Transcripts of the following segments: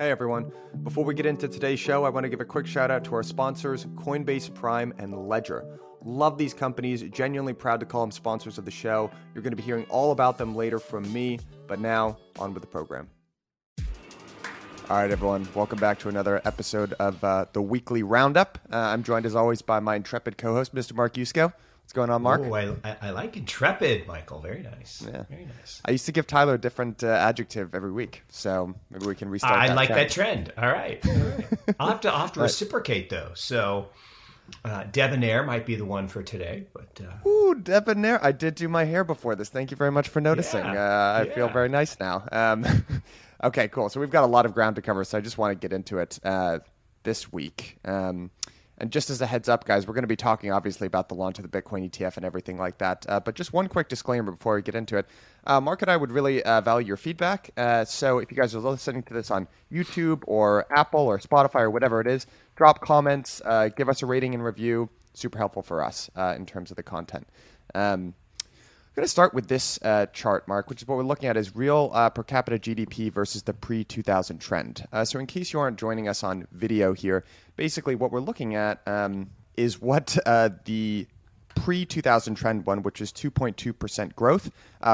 Hey everyone, before we get into today's show, I want to give a quick shout out to our sponsors, Coinbase Prime and Ledger. Love these companies, genuinely proud to call them sponsors of the show. You're going to be hearing all about them later from me, but now on with the program. All right, everyone, welcome back to another episode of the Weekly Roundup. I'm joined as always by my intrepid co-host, Mr. Mark Yusko. What's going on, Mark? Oh, I like intrepid, Michael. Very nice. Yeah. Very nice. I used to give Tyler a different adjective every week, so maybe we can restart that. I like that trend. All right. All right. I'll have to reciprocate, though. So debonair might be the one for today. But Ooh, debonair. I did do my hair before this. Thank you very much for noticing. Yeah. I feel very nice now. Okay, cool. So we've got a lot of ground to cover, so I just want to get into it this week. And just as a heads up, guys, we're going to be talking, obviously, about the launch of the Bitcoin ETF and everything like that. But just one quick disclaimer before we get into it. Mark and I would really value your feedback. So if you guys are listening to this on YouTube or Apple or Spotify or whatever it is, drop comments, give us a rating and review. Super helpful for us in terms of the content. I'm going to start with this chart, Mark, which is what we're looking at is real per capita GDP versus the pre-2000 trend. So in case you aren't joining us on video here, basically what we're looking at is what the pre-2000 trend one, which is 2.2% growth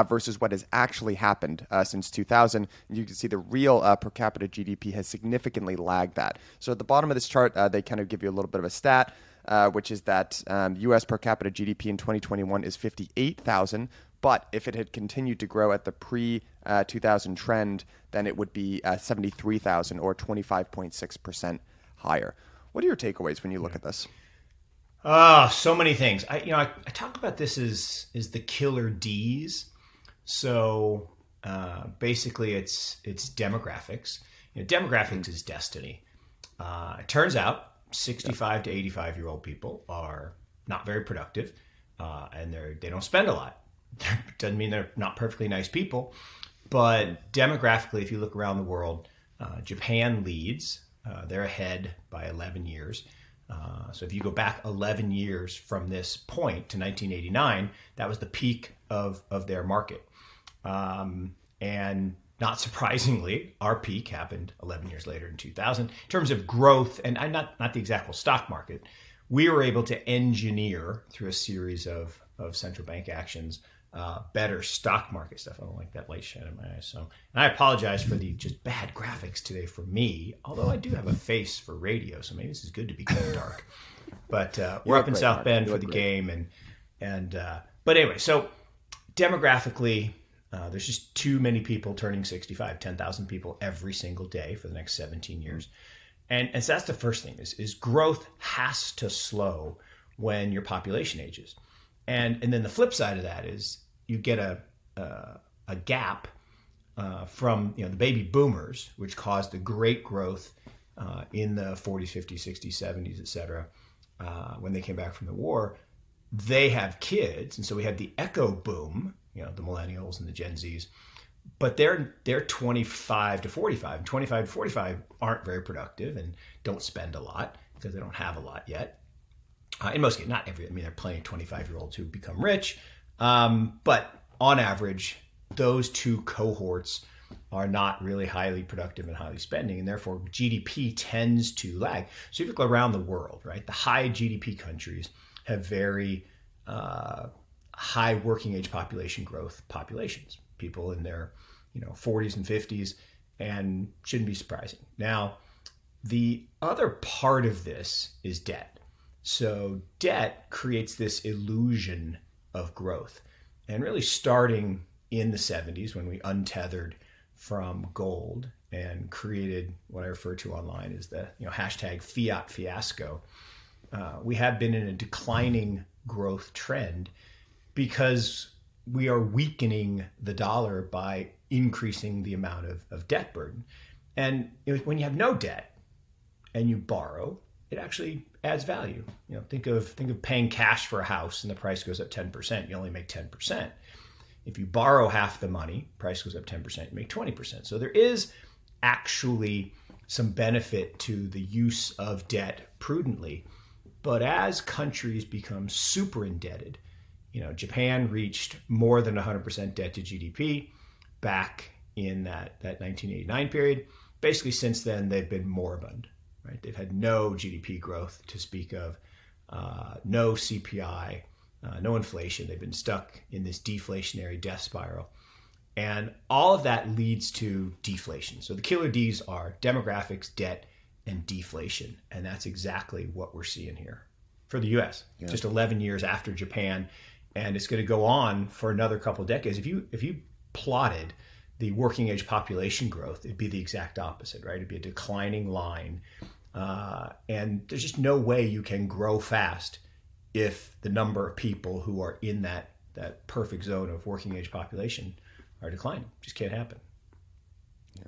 versus what has actually happened since 2000. And you can see the real per capita GDP has significantly lagged that. So at the bottom of this chart, they kind of give you a little bit of a stat. Which is that U.S. per capita GDP in 2021 is 58,000. But if it had continued to grow at the pre-2000 trend, then it would be 73,000 or 25.6% higher. What are your takeaways when you look at this? So many things. I talk about this as the killer D's. So basically, it's demographics. Demographics is destiny. It turns out 65 to 85-year-old people are not very productive, and they don't spend a lot. Doesn't mean they're not perfectly nice people, but demographically, if you look around the world, Japan leads. They're ahead by 11 years. So if you go back 11 years from this point to 1989, that was the peak of their market. And not surprisingly, our peak happened 11 years later in 2000. In terms of growth, and not the exact stock market, we were able to engineer through a series of central bank actions better stock market stuff. I don't like that light shine in my eyes. So, and I apologize for the just bad graphics today for me, although I do have a face for radio, so maybe this is good to be kind of dark. But we're up in South Bend for the game. But anyway, so demographically, there's just too many people turning 65, 10,000 people every single day for the next 17 years. And so that's the first thing is growth has to slow when your population ages. And then the flip side of that is you get a gap from the baby boomers, which caused the great growth in the 40s, 50s, 60s, 70s, et cetera, when they came back from the war. They have kids, and so we have the echo boom, the millennials and the Gen Zs, but they're 25 to 45. 25 to 45 aren't very productive and don't spend a lot because they don't have a lot yet. In most cases, not every. I mean, there are plenty of 25-year-olds who become rich, but on average, those two cohorts are not really highly productive and highly spending, and therefore GDP tends to lag. So if you look around the world, right, the high GDP countries have very high working age population growth populations, people in their 40s and 50s, and shouldn't be surprising. Now, the other part of this is debt. So debt creates this illusion of growth. And really starting in the 70s when we untethered from gold and created what I refer to online as the hashtag fiat fiasco, we have been in a declining growth trend because we are weakening the dollar by increasing the amount of debt burden. And when you have no debt and you borrow, it actually adds value. Think of paying cash for a house and the price goes up 10%, you only make 10%. If you borrow half the money, price goes up 10%, you make 20%. So there is actually some benefit to the use of debt prudently. But as countries become super indebted, Japan reached more than 100% debt to GDP back in that 1989 period. basically since then, they've been moribund, right? They've had no GDP growth to speak of, no CPI, no inflation. They've been stuck in this deflationary death spiral. And all of that leads to deflation. So the killer Ds are demographics, debt, and deflation. And that's exactly what we're seeing here for the US, yeah. Just 11 years after Japan. And it's going to go on for another couple of decades. If you plotted the working age population growth, it'd be the exact opposite, right? It'd be a declining line. And there's just no way you can grow fast if the number of people who are in that perfect zone of working age population are declining. Just can't happen. Yeah.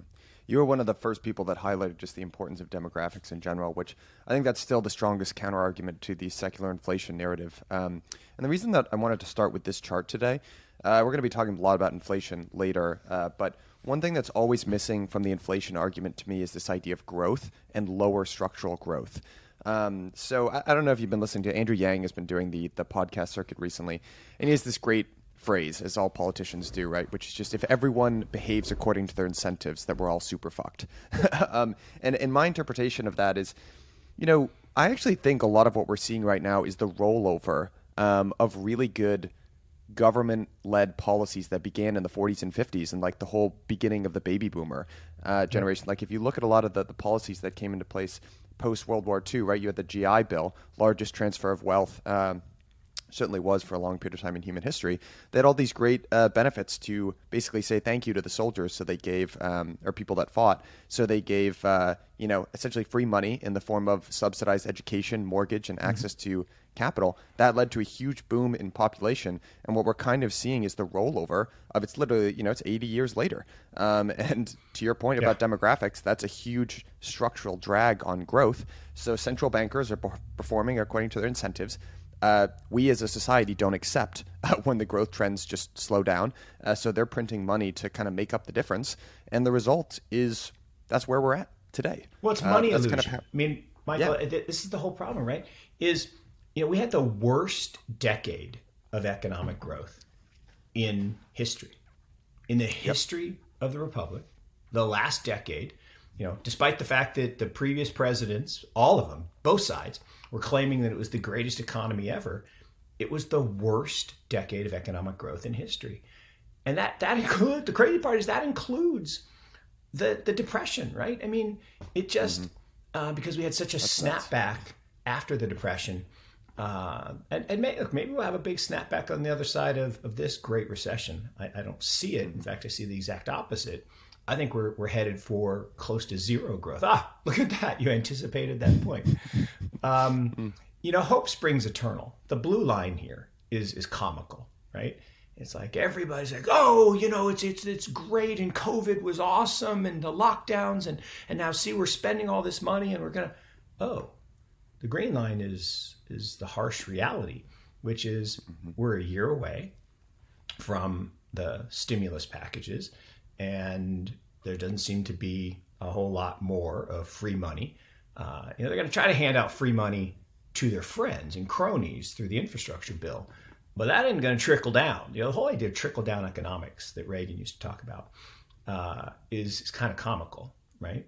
You were one of the first people that highlighted just the importance of demographics in general, which I think that's still the strongest counterargument to the secular inflation narrative. And the reason that I wanted to start with this chart today, we're going to be talking a lot about inflation later, but one thing that's always missing from the inflation argument to me is this idea of growth and lower structural growth. So I don't know if you've been listening to Andrew Yang has been doing the podcast circuit recently, and he has this great phrase, as all politicians do, right? Which is just, if everyone behaves according to their incentives, that we're all super fucked. and my interpretation of that is, you know, I actually think a lot of what we're seeing right now is the rollover of really good government-led policies that began in the 40s and 50s and like the whole beginning of the baby boomer generation. Like if you look at a lot of the policies that came into place post-World War II, right? You had the GI Bill, largest transfer of wealth, certainly was for a long period of time in human history. They had all these great benefits to basically say thank you to the soldiers, so they gave, or people that fought, so they gave, you know, essentially free money in the form of subsidized education, mortgage, and access to capital. That led to a huge boom in population, and what we're kind of seeing is the rollover of it's literally, you know, it's 80 years later. And to your point about demographics, that's a huge structural drag on growth. So central bankers are performing according to their incentives. We as a society don't accept when the growth trends just slow down. So they're printing money to kind of make up the difference. And the result is that's where we're at today. Well, it's money illusion. Kind of I mean, Michael, this is the whole problem, right? Is, you know, we had the worst decade of economic growth in history. In the history of the Republic, the last decade, you know, despite the fact that the previous presidents, all of them, both sides, were claiming that it was the greatest economy ever, it was the worst decade of economic growth in history. And that includes, the crazy part is that includes the Depression, right? I mean, it just, because we had such a snapback after the Depression, and maybe we'll have a big snapback on the other side of this Great Recession. I don't see it. In fact, I see the exact opposite. I think we're headed for close to zero growth. Ah, look at that. You anticipated that point. You know, hope springs eternal. The blue line here is comical, right? It's like everybody's like, oh, you know, it's great and COVID was awesome and the lockdowns and now see, we're spending all this money and we're going to, the green line is the harsh reality, which is we're a year away from the stimulus packages. And there doesn't seem to be a whole lot more of free money. You know, they're going to try to hand out free money to their friends and cronies through the infrastructure bill, but that isn't going to trickle down. You know, the whole idea of trickle down economics that Reagan used to talk about is kind of comical, right?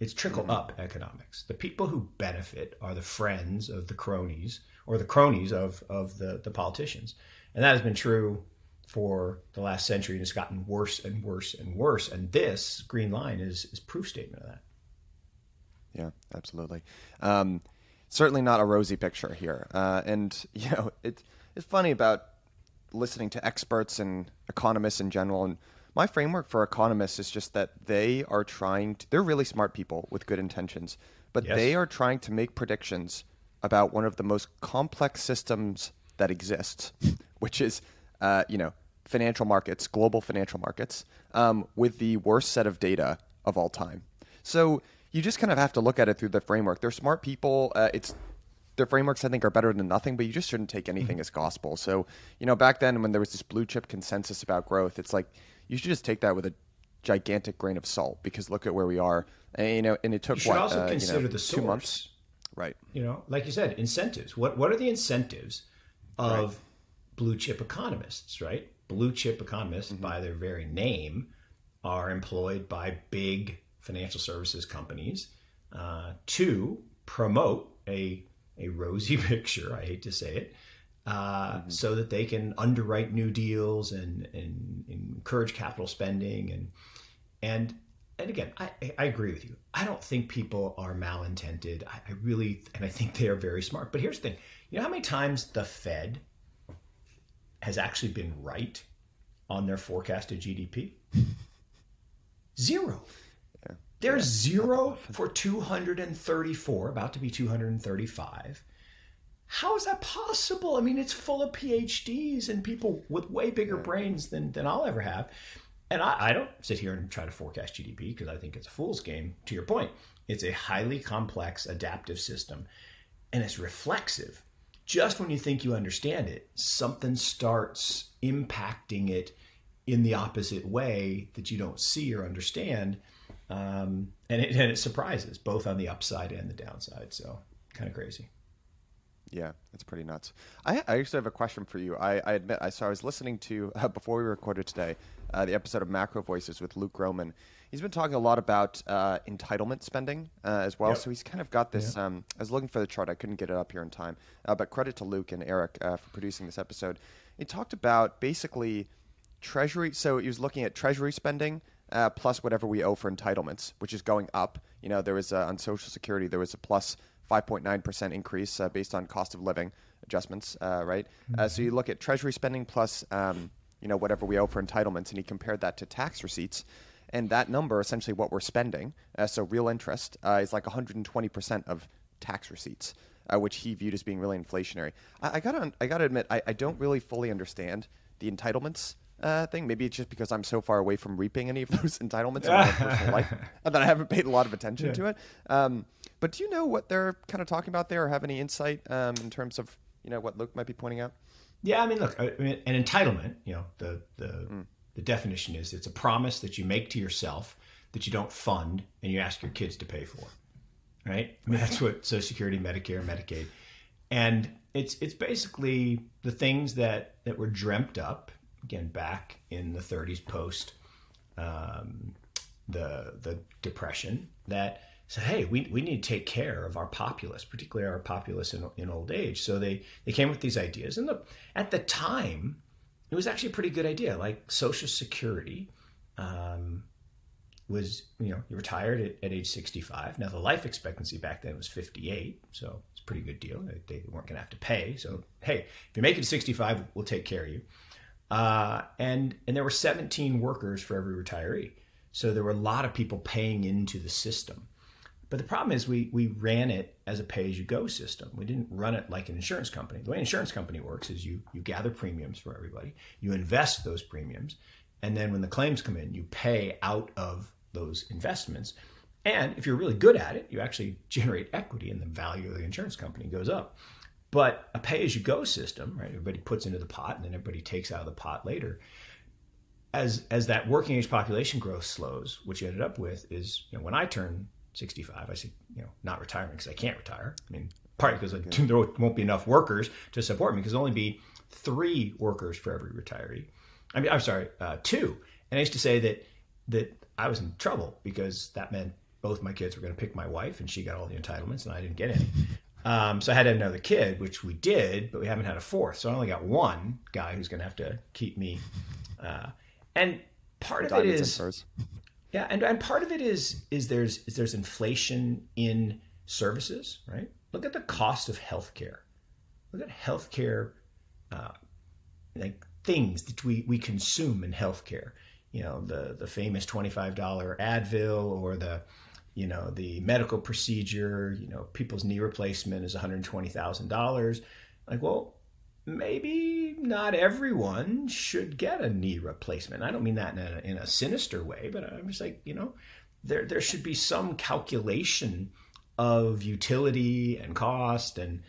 It's trickle up economics. The people who benefit are the friends of the cronies or the cronies of the politicians. And that has been true for the last century, and it's gotten worse and worse and worse. And this green line is proof statement of that. Yeah, absolutely. Certainly not a rosy picture here. And, you know, it's funny about listening to experts and economists in general. And my framework for economists is just that they are they're really smart people with good intentions, but they are trying to make predictions about one of the most complex systems that exists, which is financial markets, global financial markets, with the worst set of data of all time. So you just kind of have to look at it through the framework. They're smart people. Their frameworks, I think, are better than nothing, but you just shouldn't take anything as gospel. So, you know, back then when there was this blue chip consensus about growth, it's like you should just take that with a gigantic grain of salt because look at where we are. And, you know, and it took, the source, 2 months. Right. You know, like you said, incentives. What are the incentives of blue chip economists, right? Blue chip economists, by their very name, are employed by big financial services companies to promote a rosy picture, I hate to say it, so that they can underwrite new deals and encourage capital spending. And again, I agree with you. I don't think people are malintented. I really, and I think they are very smart. But here's the thing. You know how many times the Fed has actually been right on their forecasted GDP? Zero. Yeah. There's zero for 234, about to be 235. How is that possible? I mean, it's full of PhDs and people with way bigger brains than I'll ever have. And I don't sit here and try to forecast GDP because I think it's a fool's game. To your point, it's a highly complex adaptive system, and it's reflexive. Just when you think you understand it, something starts impacting it in the opposite way that you don't see or understand, and it surprises both on the upside and the downside. So kind of crazy. Yeah, it's pretty nuts. I actually have a question for you. I admit, I was listening to, before we recorded today, the episode of Macro Voices with Luke Grohman. He's been talking a lot about entitlement spending as well. Yep. So he's kind of got this, I was looking for the chart, I couldn't get it up here in time, but credit to Luke and Eric for producing this episode. He talked about basically Treasury, so he was looking at Treasury spending plus whatever we owe for entitlements, which is going up. You know, there was, on Social Security, there was a plus 5.9% increase based on cost of living adjustments, right? So you look at Treasury spending plus, you know, whatever we owe for entitlements, and he compared that to tax receipts. And that number, essentially what we're spending, so real interest, is like 120% of tax receipts, which he viewed as being really inflationary. I gotta admit, I don't really fully understand the entitlements thing. Maybe it's just because I'm so far away from reaping any of those entitlements in my personal life that I haven't paid a lot of attention to it. But do you know what they're kind of talking about there, or have any insight in terms of, you know, what Luke might be pointing out? Yeah, I mean, look, an entitlement, you know, the definition is it's a promise that you make to yourself that you don't fund and you ask your kids to pay for, right? I mean, that's what Social Security, Medicare, Medicaid. And it's basically the things that were dreamt up, again, back in the 30s post the Depression, that said, hey, we need to take care of our populace, particularly our populace in old age. So they came with these ideas. And look, at the time, it was actually a pretty good idea. Like Social Security was, you know, you retired at age 65. Now, the life expectancy back then was 58, so it's a pretty good deal. They weren't going to have to pay. So, hey, if you make it to 65, we'll take care of you. And there were 17 workers for every retiree. So there were a lot of people paying into the system. But the problem is we ran it as a pay-as-you-go system. We didn't run it like an insurance company. The way an insurance company works is you gather premiums for everybody, you invest those premiums, and then when the claims come in, you pay out of those investments. And if you're really good at it, you actually generate equity and the value of the insurance company goes up. But a pay-as-you-go system, right? Everybody puts into the pot and then everybody takes out of the pot later. As that working age population growth slows, what you ended up with is, you know, when I turn 65, I said, you know, not retiring because I can't retire. I mean, partly because there won't be enough workers to support me because there'll only be 3 workers for every retiree. I mean, I'm sorry, 2. And I used to say that I was in trouble because that meant both my kids were going to pick my wife and she got all the entitlements and I didn't get any. So I had to have another kid, which we did, but we haven't had a 4th. So I only got 1 guy who's going to have to keep me. And part of it is... Yeah, and part of it is there's inflation in services, right? Look at the cost of healthcare. Look at healthcare, like things that we consume in healthcare. You know, the famous $25 Advil, or the medical procedure. You know, people's knee replacement is $120,000. Like, well, maybe not everyone should get a knee replacement. I don't mean that in a sinister way, but I'm just like, you know, there should be some calculation of utility and cost and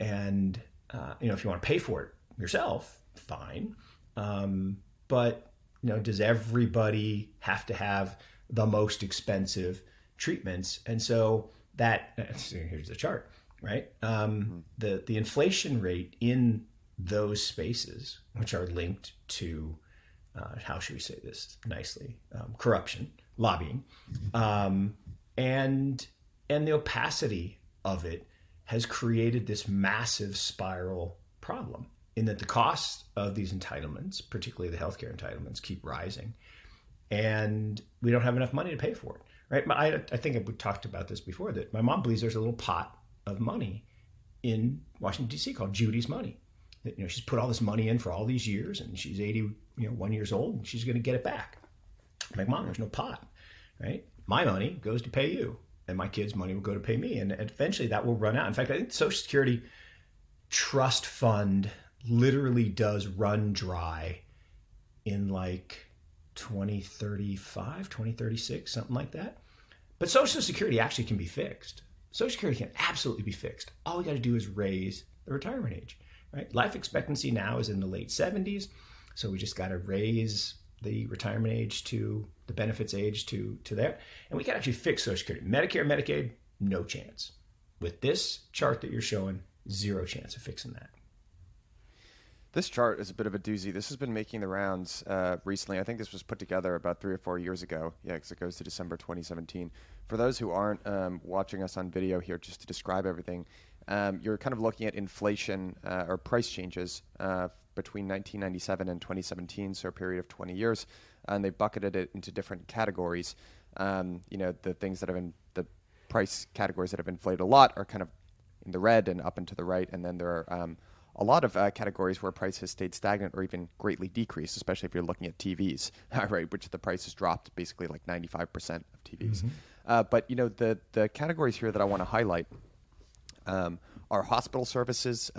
you know, if you want to pay for it yourself, fine. But, you know, does everybody have to have the most expensive treatments? And so here's the chart, right? The inflation rate in those spaces, which are linked to, how should we say this nicely, corruption, lobbying. And the opacity of it has created this massive spiral problem in that the costs of these entitlements, particularly the healthcare entitlements, keep rising, and we don't have enough money to pay for it. Right? I think we talked about this before, that my mom believes there's a little pot of money in Washington, D.C. called Judy's money. That, you know, she's put all this money in for all these years, and she's 81 years old, and she's going to get it back. I'm like, Mom, there's no pot, right? My money goes to pay you, and my kids' money will go to pay me, and eventually that will run out. In fact, I think the Social Security Trust Fund literally does run dry in like 2035, 2036, something like that. But Social Security actually can be fixed. Social Security can absolutely be fixed. All we got to do is raise the retirement age, right? Life expectancy now is in the late 70s, so we just got to raise the retirement age to the benefits age to there. And we can actually fix Social Security. Medicare, Medicaid, no chance. With this chart that you're showing, zero chance of fixing that. This chart is a bit of a doozy. This has been making the rounds recently. I think this was put together about 3 or 4 years ago. Yeah, because it goes to December 2017. For those who aren't watching us on video here, just to describe everything, you're kind of looking at inflation or price changes between 1997 and 2017, so a period of 20 years, and they bucketed it into different categories. You know, the things that have been, the price categories that have inflated a lot are kind of in the red and up and to the right, and then there are a lot of categories where prices stayed stagnant or even greatly decreased, especially if you're looking at TVs, right, which the price has dropped basically like 95% of TVs. Mm-hmm. But, you know, the categories here that I want to highlight are hospital services,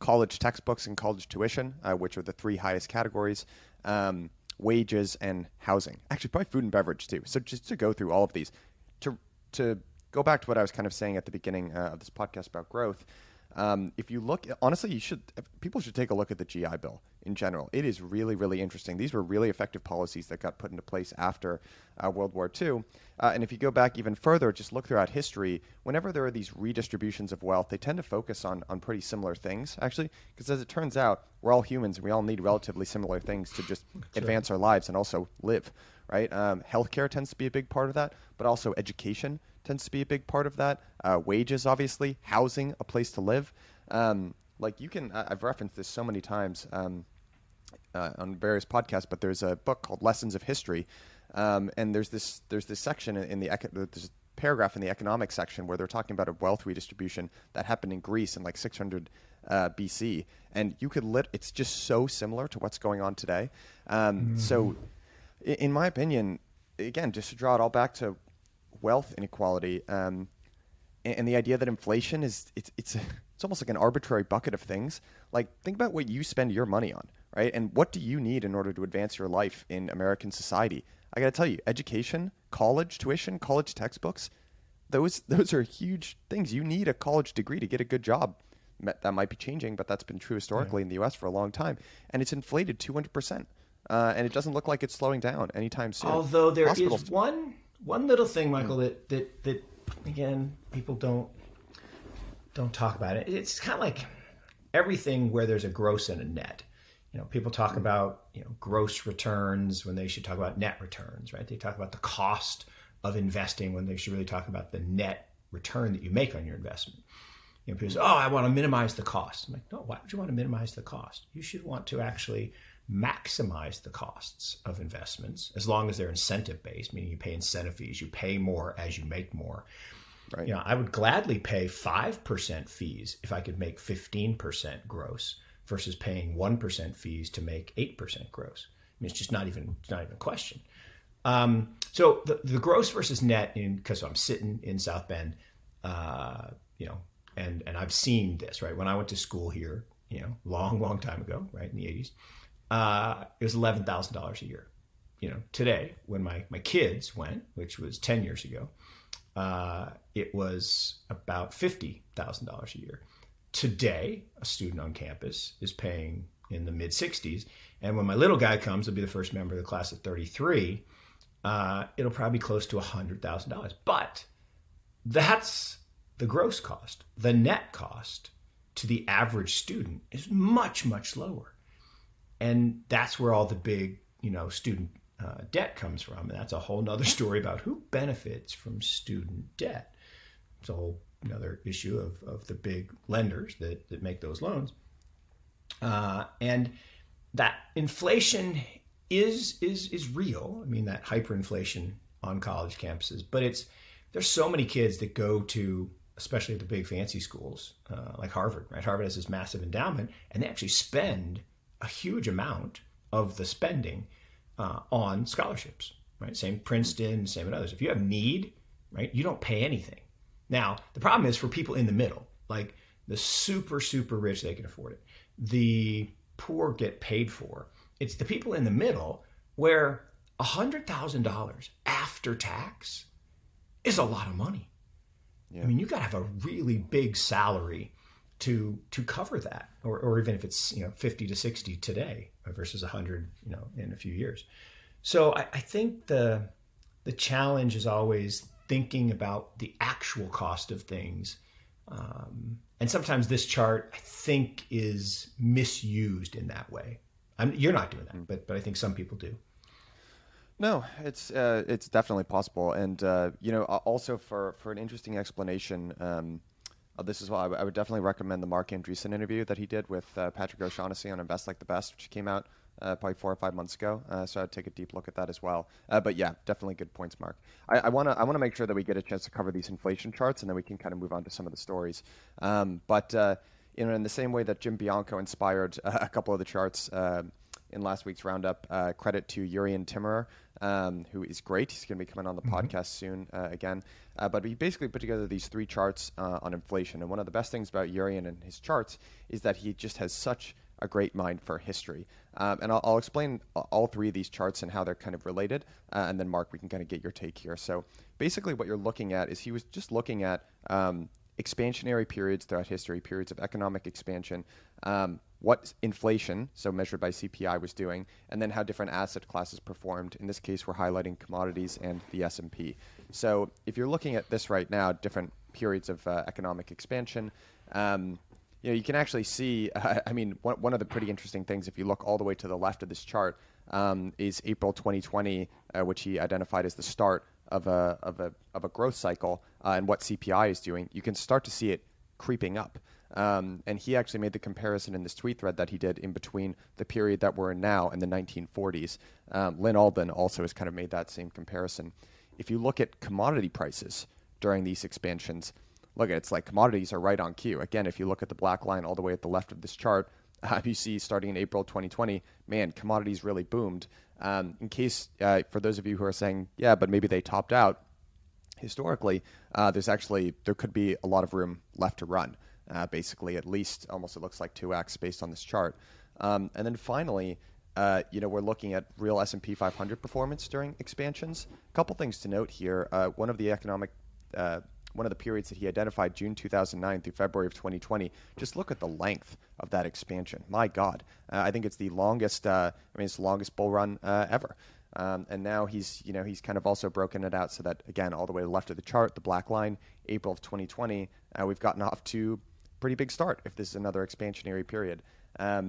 college textbooks and college tuition, which are the three highest categories, wages and housing. Actually, probably food and beverage, too. So just to go through all of these, to go back to what I was kind of saying at the beginning of this podcast about growth, if you look, honestly, people should take a look at the GI Bill in general. It is really, really interesting. These were really effective policies that got put into place after World War II. And if you go back even further, just look throughout history, whenever there are these redistributions of wealth, they tend to focus on pretty similar things, actually, because as it turns out, we're all humans and we all need relatively similar things to just advance our lives and also live, right? Healthcare tends to be a big part of that, but also education tends to be a big part of that. Wages, obviously, housing, a place to live. Like you can, I've referenced this so many times on various podcasts, but there's a book called Lessons of History. And there's this section in this paragraph in the economic section where they're talking about a wealth redistribution that happened in Greece in like 600 BC. And you could it's just so similar to what's going on today. So in my opinion, again, just to draw it all back to wealth inequality and the idea that inflation is it's almost like an arbitrary bucket of things. Like, think about what you spend your money on, right? And what do you need in order to advance your life in American society? I gotta tell you, education, college tuition, college textbooks, those are huge things. You need a college degree to get a good job. That might be changing, but that's been true historically in the US for a long time, and it's inflated 200%, and it doesn't look like it's slowing down anytime soon. Although there is one little thing, Michael, that again, people don't talk about it. It's kind of like everything where there's a gross and a net. You know, people talk about, you know, gross returns when they should talk about net returns, right? They talk about the cost of investing when they should really talk about the net return that you make on your investment. You know, people say, "Oh, I want to minimize the cost." I'm like, "No, why would you want to minimize the cost? You should want to actually maximize the costs of investments, as long as they're incentive based, meaning you pay incentive fees, you pay more as you make more." Right. You know, I would gladly pay 5% fees if I could make 15% gross versus paying 1% fees to make 8% gross. I mean, it's not even a question. So the gross versus net, because I'm sitting in South Bend, you know, and I've seen this, right? When I went to school here, you know, long time ago, right, in the 80s, it was $11,000 a year. You know, today, when my kids went, which was 10 years ago, it was about $50,000 a year. Today, a student on campus is paying in the mid-60s. And when my little guy comes, he'll be the first member of the class at 33, it'll probably be close to $100,000. But that's the gross cost. The net cost to the average student is much, much lower. And that's where all the big, you know, student debt comes from. And that's a whole nother story about who benefits from student debt. It's a whole another issue of the big lenders that make those loans. And that inflation is real. I mean, that hyperinflation on college campuses, but there's so many kids that go to, especially the big fancy schools, like Harvard, right? Harvard has this massive endowment, and they actually spend a huge amount of the spending on scholarships, right? Same Princeton, same with others. If you have need, right, you don't pay anything. Now, the problem is for people in the middle, like the super, super rich, they can afford it. The poor get paid for. It's the people in the middle where $100,000 after tax is a lot of money. Yeah. I mean, you got to have a really big salary to cover that, or even if it's 50 to 60 today versus 100 in a few years. So I think the challenge is always thinking about the actual cost of things. And sometimes this chart, I think, is misused in that way. You're not doing that, but I think some people do. No, it's definitely possible. And, also for an interesting explanation, this is why I would definitely recommend the Mark Andreessen interview that he did with Patrick O'Shaughnessy on Invest Like the Best, which came out probably 4 or 5 months ago. So I'd take a deep look at that as well. But yeah, definitely good points, Mark. I want to make sure that we get a chance to cover these inflation charts, and then we can kind of move on to some of the stories. In the same way that Jim Bianco inspired a couple of the charts in last week's roundup, credit to Yurien Timmer, who is great. He's going to be coming on the podcast soon again. But he basically put together these three charts on inflation. And one of the best things about Yurien and his charts is that he just has such a great mind for history. And I'll explain all three of these charts and how they're kind of related. And then, Mark, we can kind of get your take here. So basically what you're looking at is he was just looking at expansionary periods throughout history, periods of economic expansion, what inflation, so measured by CPI, was doing, and then how different asset classes performed. In this case, we're highlighting commodities and the S&P. So if you're looking at this right now, different periods of economic expansion, you can actually see, one of the pretty interesting things, if you look all the way to the left of this chart, is April 2020, which he identified as the start of a growth cycle, and what CPI is doing. You can start to see it creeping up. And he actually made the comparison in this tweet thread that he did in between the period that we're in now and the 1940s. Lynn Alden also has kind of made that same comparison. If you look at commodity prices during these expansions, it's like commodities are right on cue. Again, if you look at the black line all the way at the left of this chart, you see starting in April 2020, commodities really boomed. In case, for those of you who are saying, yeah, but maybe they topped out, historically, there could be a lot of room left to run, basically, at least almost it looks like 2x based on this chart. And then finally, we're looking at real S&P 500 performance during expansions. A couple things to note here. One of the periods that he identified, June 2009 through February of 2020, just look at the length of that expansion. My God, I think it's the longest. It's the longest bull run ever. And now he's kind of also broken it out so that, again, all the way to the left of the chart, the black line, April of 2020, we've gotten off to a pretty big start if this is another expansionary period. I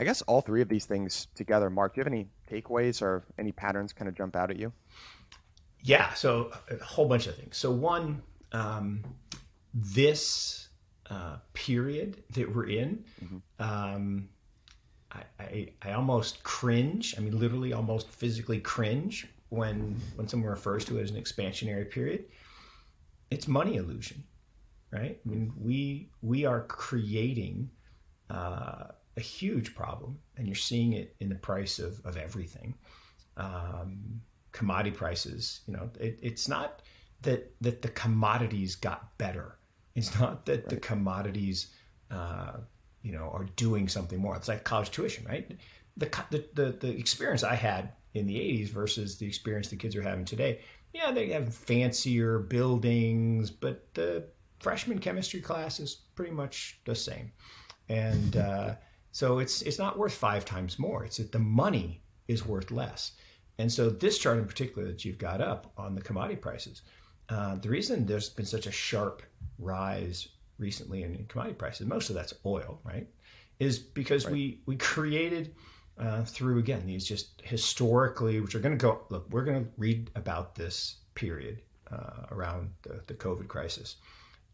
guess all three of these things together, Mark, do you have any takeaways or any patterns kind of jump out at you? Yeah, so a whole bunch of things. So one, this period that we're in, I almost cringe. Literally almost physically cringe when someone refers to it as an expansionary period. It's money illusion, right? We are creating a huge problem, and you're seeing it in the price of everything. Commodity prices, it's not that the commodities got better. It's not that the commodities, are doing something more. It's like college tuition, right? The experience I had in the 80s versus the experience the kids are having today. Yeah, they have fancier buildings, but the freshman chemistry class is pretty much the same. And so it's not worth 5 times more. It's that the money is worth less. And so this chart in particular that you've got up on the commodity prices, the reason there's been such a sharp rise recently in commodity prices, most of that's oil, right, is because we created through, again, these just historically, which are going to go, look, we're going to read about this period around the COVID crisis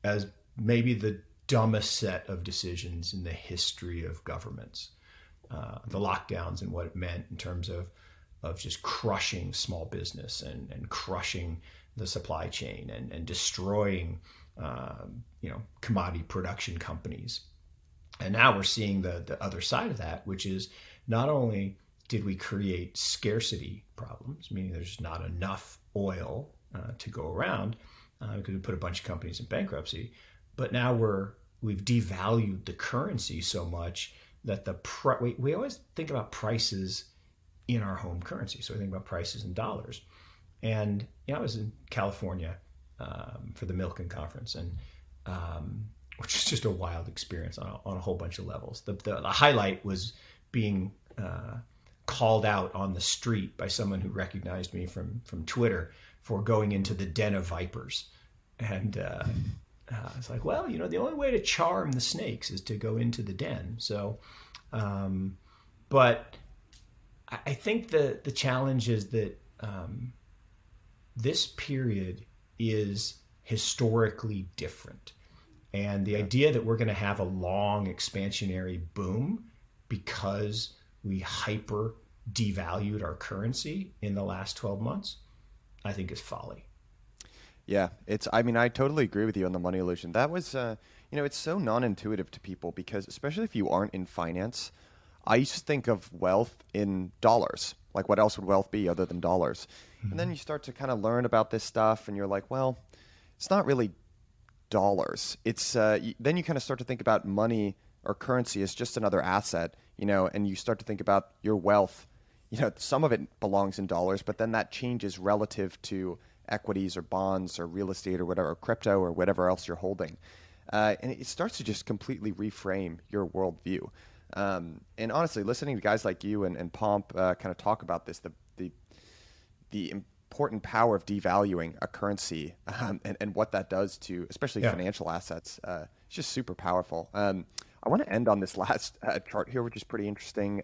as maybe the dumbest set of decisions in the history of governments. The lockdowns and what it meant in terms of just crushing small business and crushing the supply chain and destroying, you know, commodity production companies. And now we're seeing the other side of that, which is not only did we create scarcity problems, meaning there's not enough oil to go around because we put a bunch of companies in bankruptcy, but now we've devalued the currency so much that we always think about prices in our home currency. So we think about prices in dollars. And you know, I was in California for the Milken Conference, and which is just a wild experience on a whole bunch of levels. The highlight was being called out on the street by someone who recognized me from Twitter for going into the den of vipers. And it's like, well, you know, the only way to charm the snakes is to go into the den. So, but I think the challenge is that this period is historically different. And the idea that we're going to have a long expansionary boom because we hyper devalued our currency in the last 12 months, I think is folly. Yeah, I mean, I totally agree with you on the money illusion. That was, you know, it's so non-intuitive to people because, especially if you aren't in finance, I used to think of wealth in dollars. Like, what else would wealth be other than dollars? Mm-hmm. And then you start to kind of learn about this stuff and you're like, well, it's not really dollars. It's then you kind of start to think about money or currency as just another asset, you know, and you start to think about your wealth. You know, some of it belongs in dollars, but then that changes relative to equities or bonds or real estate or whatever, or crypto or whatever else you're holding. And it starts to just completely reframe your worldview. And honestly, listening to guys like you and Pomp kind of talk about this, the important power of devaluing a currency and what that does to especially financial assets, it's just super powerful. I want to end on this last chart here, which is pretty interesting,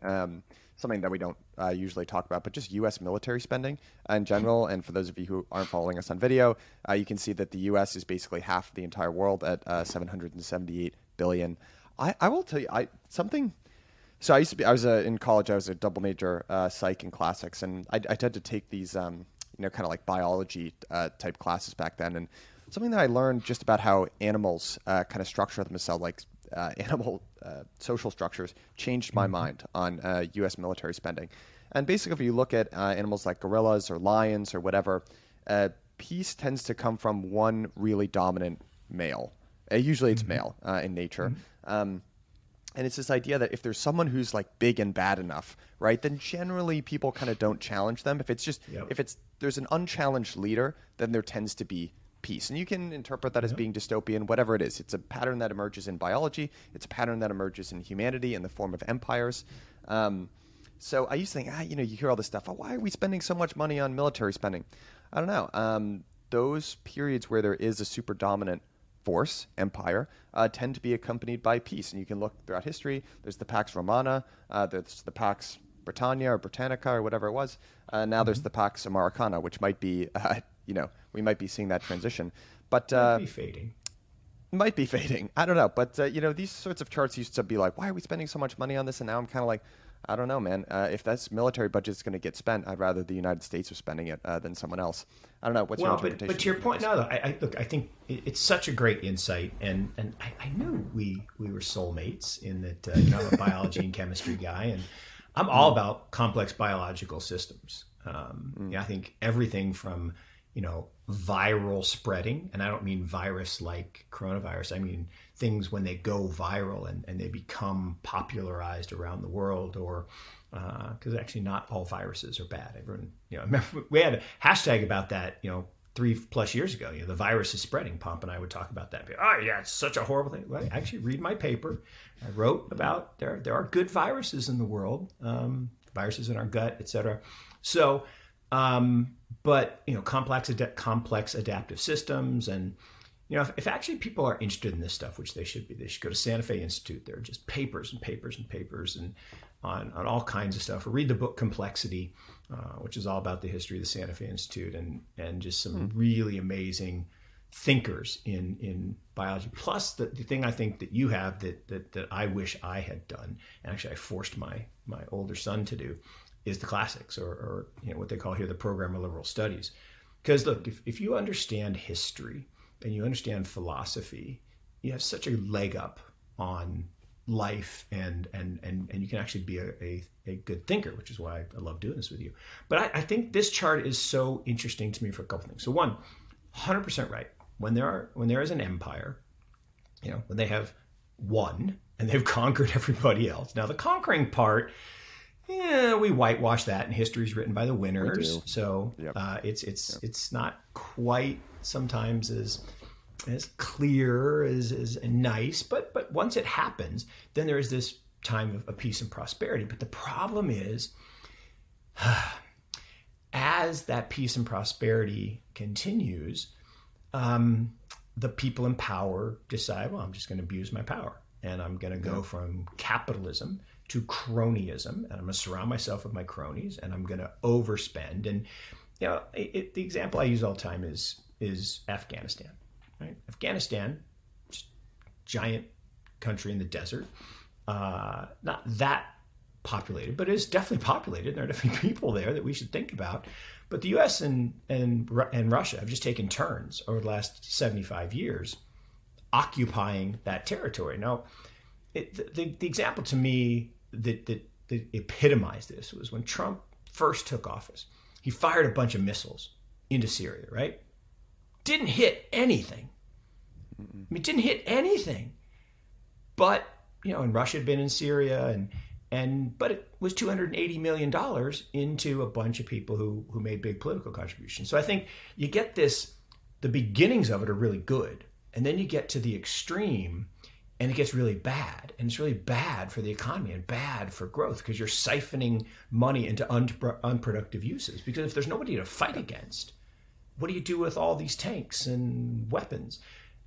something that we don't usually talk about, but just U.S. military spending in general. And for those of you who aren't following us on video, you can see that the U.S. is basically half the entire world at $778 billion. I will tell you something. So in college, I was a double major psych and classics, and I tend to take these, you know, kind of like biology type classes back then. And something that I learned just about how animals kind of structure themselves, like animal social structures, changed my mind on U.S. military spending. And basically, if you look at animals like gorillas or lions or whatever, peace tends to come from one really dominant male. Usually it's male in nature. Mm-hmm. And it's this idea that if there's someone who's like big and bad enough, right, then generally people kind of don't challenge them. If it's just, there's an unchallenged leader, then there tends to be peace. And you can interpret that as being dystopian, whatever it is. It's a pattern that emerges in biology. It's a pattern that emerges in humanity in the form of empires. So I used to think, you know, you hear all this stuff. Oh, why are we spending so much money on military spending? I don't know. Those periods where there is a super dominant force, empire, tend to be accompanied by peace. And you can look throughout history. There's the Pax Romana, there's the Pax Britannia or Britannica or whatever it was. Now there's the Pax Americana, which might be, you know, we might be seeing that transition. But might be fading. I don't know. But, you know, these sorts of charts used to be like, why are we spending so much money on this? And now I'm kind of like, I don't know, man. If that's military budget's going to get spent, I'd rather the United States was spending it than someone else. I don't know. What's your interpretation? But to your point, look, I think it's such a great insight, and I knew we were soulmates in that. You know, I'm a biology and chemistry guy, and I'm all about complex biological systems. Yeah, I think everything from, you know, viral spreading, and I don't mean virus like coronavirus. I mean things when they go viral and they become popularized around the world, or because actually not all viruses are bad. Everyone, you know, I remember we had a hashtag about that, you know, 3+ years ago. You know, the virus is spreading. Pomp and I would talk about that. Oh yeah, it's such a horrible thing. Well, actually, read my paper. I wrote about there are good viruses in the world, viruses in our gut, etc. So. But, you know, complex adaptive systems. And, you know, if actually people are interested in this stuff, which they should be, they should go to Santa Fe Institute. There are just papers and papers and papers. And on all kinds of stuff. Read the book Complexity, which is all about the history of the Santa Fe Institute and just some really amazing thinkers in biology. Plus the thing I think that you have that I wish I had done, and actually I forced my older son to do, is the classics, or you know, what they call here the program of liberal studies. Because look, if you understand history and you understand philosophy, you have such a leg up on life, and you can actually be a good thinker, which is why I love doing this with you. But I think this chart is so interesting to me for a couple things. So one, 100% right. When there is an empire, you know, when they have won and they've conquered everybody else. Now the conquering part, yeah, we whitewash that, and history's written by the winners. So yep. It's not quite sometimes as clear as nice, but once it happens, then there is this time of peace and prosperity. But the problem is, as that peace and prosperity continues, the people in power decide, well, I'm just going to abuse my power, and I'm going to go from capitalism to cronyism, and I'm going to surround myself with my cronies, and I'm going to overspend. And you know, the example I use all the time is Afghanistan. Right? Afghanistan, giant country in the desert, not that populated, but it is definitely populated. And there are definitely people there that we should think about. But the U.S. and Russia have just taken turns over the last 75 years occupying that territory. Now, the example to me that epitomized this was when Trump first took office. He fired a bunch of missiles into Syria, right? Didn't hit anything. I mean, didn't hit anything. But, you know, and Russia had been in Syria, but it was $280 million into a bunch of people who made big political contributions. So I think you get this, the beginnings of it are really good. And then you get to the extreme and it gets really bad. And it's really bad for the economy and bad for growth, because you're siphoning money into unproductive uses. Because if there's nobody to fight against, what do you do with all these tanks and weapons?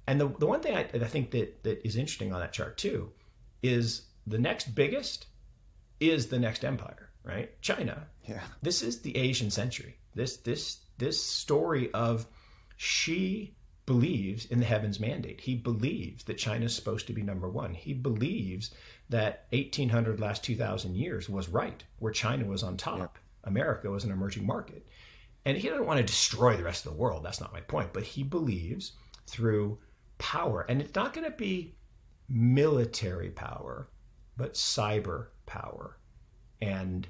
And the one thing I think that is interesting on that chart too is the next biggest is the next empire, right? China. Yeah. This is the Asian century. This story of Xi believes in the heavens mandate. He believes that China's supposed to be number one. He believes that 1800 last 2000 years was right, where China was on top. Yeah. America was an emerging market. And he doesn't want to destroy the rest of the world. That's not my point. But he believes through power. And it's not going to be military power, but cyber power and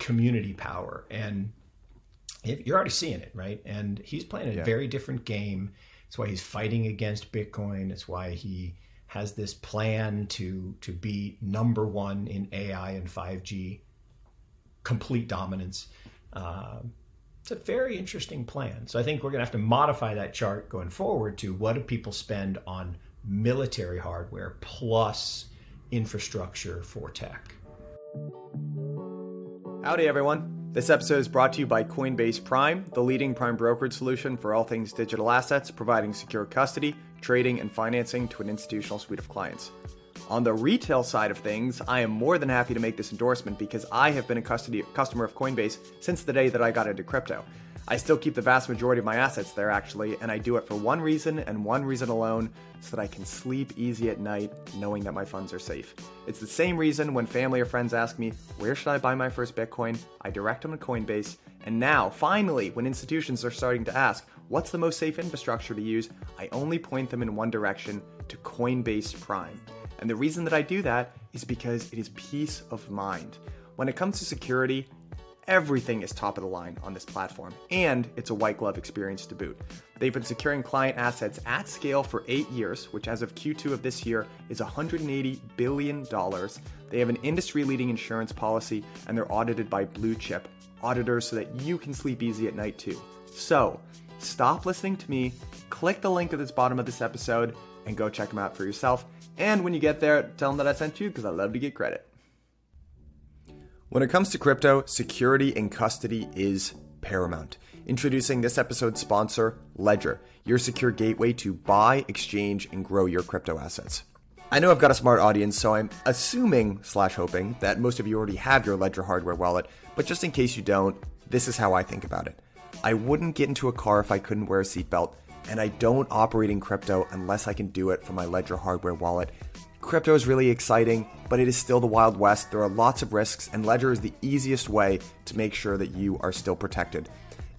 community power. And you're already seeing it, right? And he's playing a very different game. That's why he's fighting against Bitcoin. It's why he has this plan to be number one in AI and 5G, complete dominance. It's a very interesting plan. So I think we're going to have to modify that chart going forward to what do people spend on military hardware plus infrastructure for tech. Howdy, everyone. This episode is brought to you by Coinbase Prime, the leading prime brokerage solution for all things digital assets, providing secure custody, trading, and financing to an institutional suite of clients. On the retail side of things, I am more than happy to make this endorsement because I have been a customer of Coinbase since the day that I got into crypto. I still keep the vast majority of my assets there, actually, and I do it for one reason and one reason alone, so that I can sleep easy at night knowing that my funds are safe. It's the same reason when family or friends ask me, where should I buy my first Bitcoin? I direct them to Coinbase. And now, finally, when institutions are starting to ask, what's the most safe infrastructure to use? I only point them in one direction, to Coinbase Prime. And the reason that I do that is because it is peace of mind. When it comes to security, everything is top of the line on this platform, and it's a white glove experience to boot. They've been securing client assets at scale for 8 years, which as of Q2 of this year is $180 billion. They have an industry-leading insurance policy, and they're audited by Blue Chip auditors so that you can sleep easy at night too. So stop listening to me, click the link at the bottom of this episode, and go check them out for yourself. And when you get there, tell them that I sent you because I love to get credit. When it comes to crypto, security and custody is paramount. Introducing this episode's sponsor, Ledger, your secure gateway to buy, exchange, and grow your crypto assets. I know I've got a smart audience, so I'm assuming / hoping that most of you already have your Ledger hardware wallet, but just in case you don't, this is how I think about it. I wouldn't get into a car if I couldn't wear a seatbelt, and I don't operate in crypto unless I can do it from my Ledger hardware wallet. Crypto is really exciting, but it is still the Wild West. There are lots of risks, and Ledger is the easiest way to make sure that you are still protected.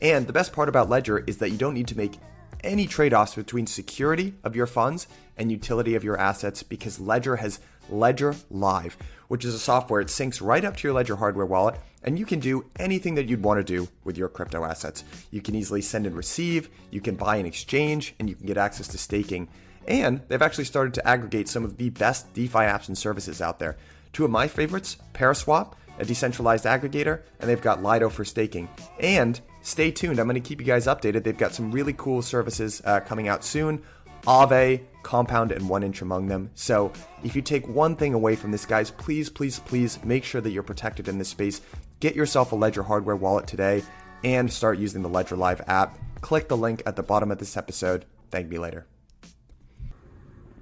And the best part about Ledger is that you don't need to make any trade-offs between security of your funds and utility of your assets, because Ledger has Ledger Live, which is a software. It syncs right up to your Ledger hardware wallet, and you can do anything that you'd want to do with your crypto assets. You can easily send and receive, you can buy and exchange, and you can get access to staking. And they've actually started to aggregate some of the best DeFi apps and services out there. Two of my favorites, Paraswap, a decentralized aggregator, and they've got Lido for staking. And stay tuned, I'm going to keep you guys updated. They've got some really cool services coming out soon. Aave, Compound, and 1inch among them. So if you take one thing away from this, guys, please, please, please make sure that you're protected in this space. Get yourself a Ledger hardware wallet today and start using the Ledger Live app. Click the link at the bottom of this episode. Thank me later.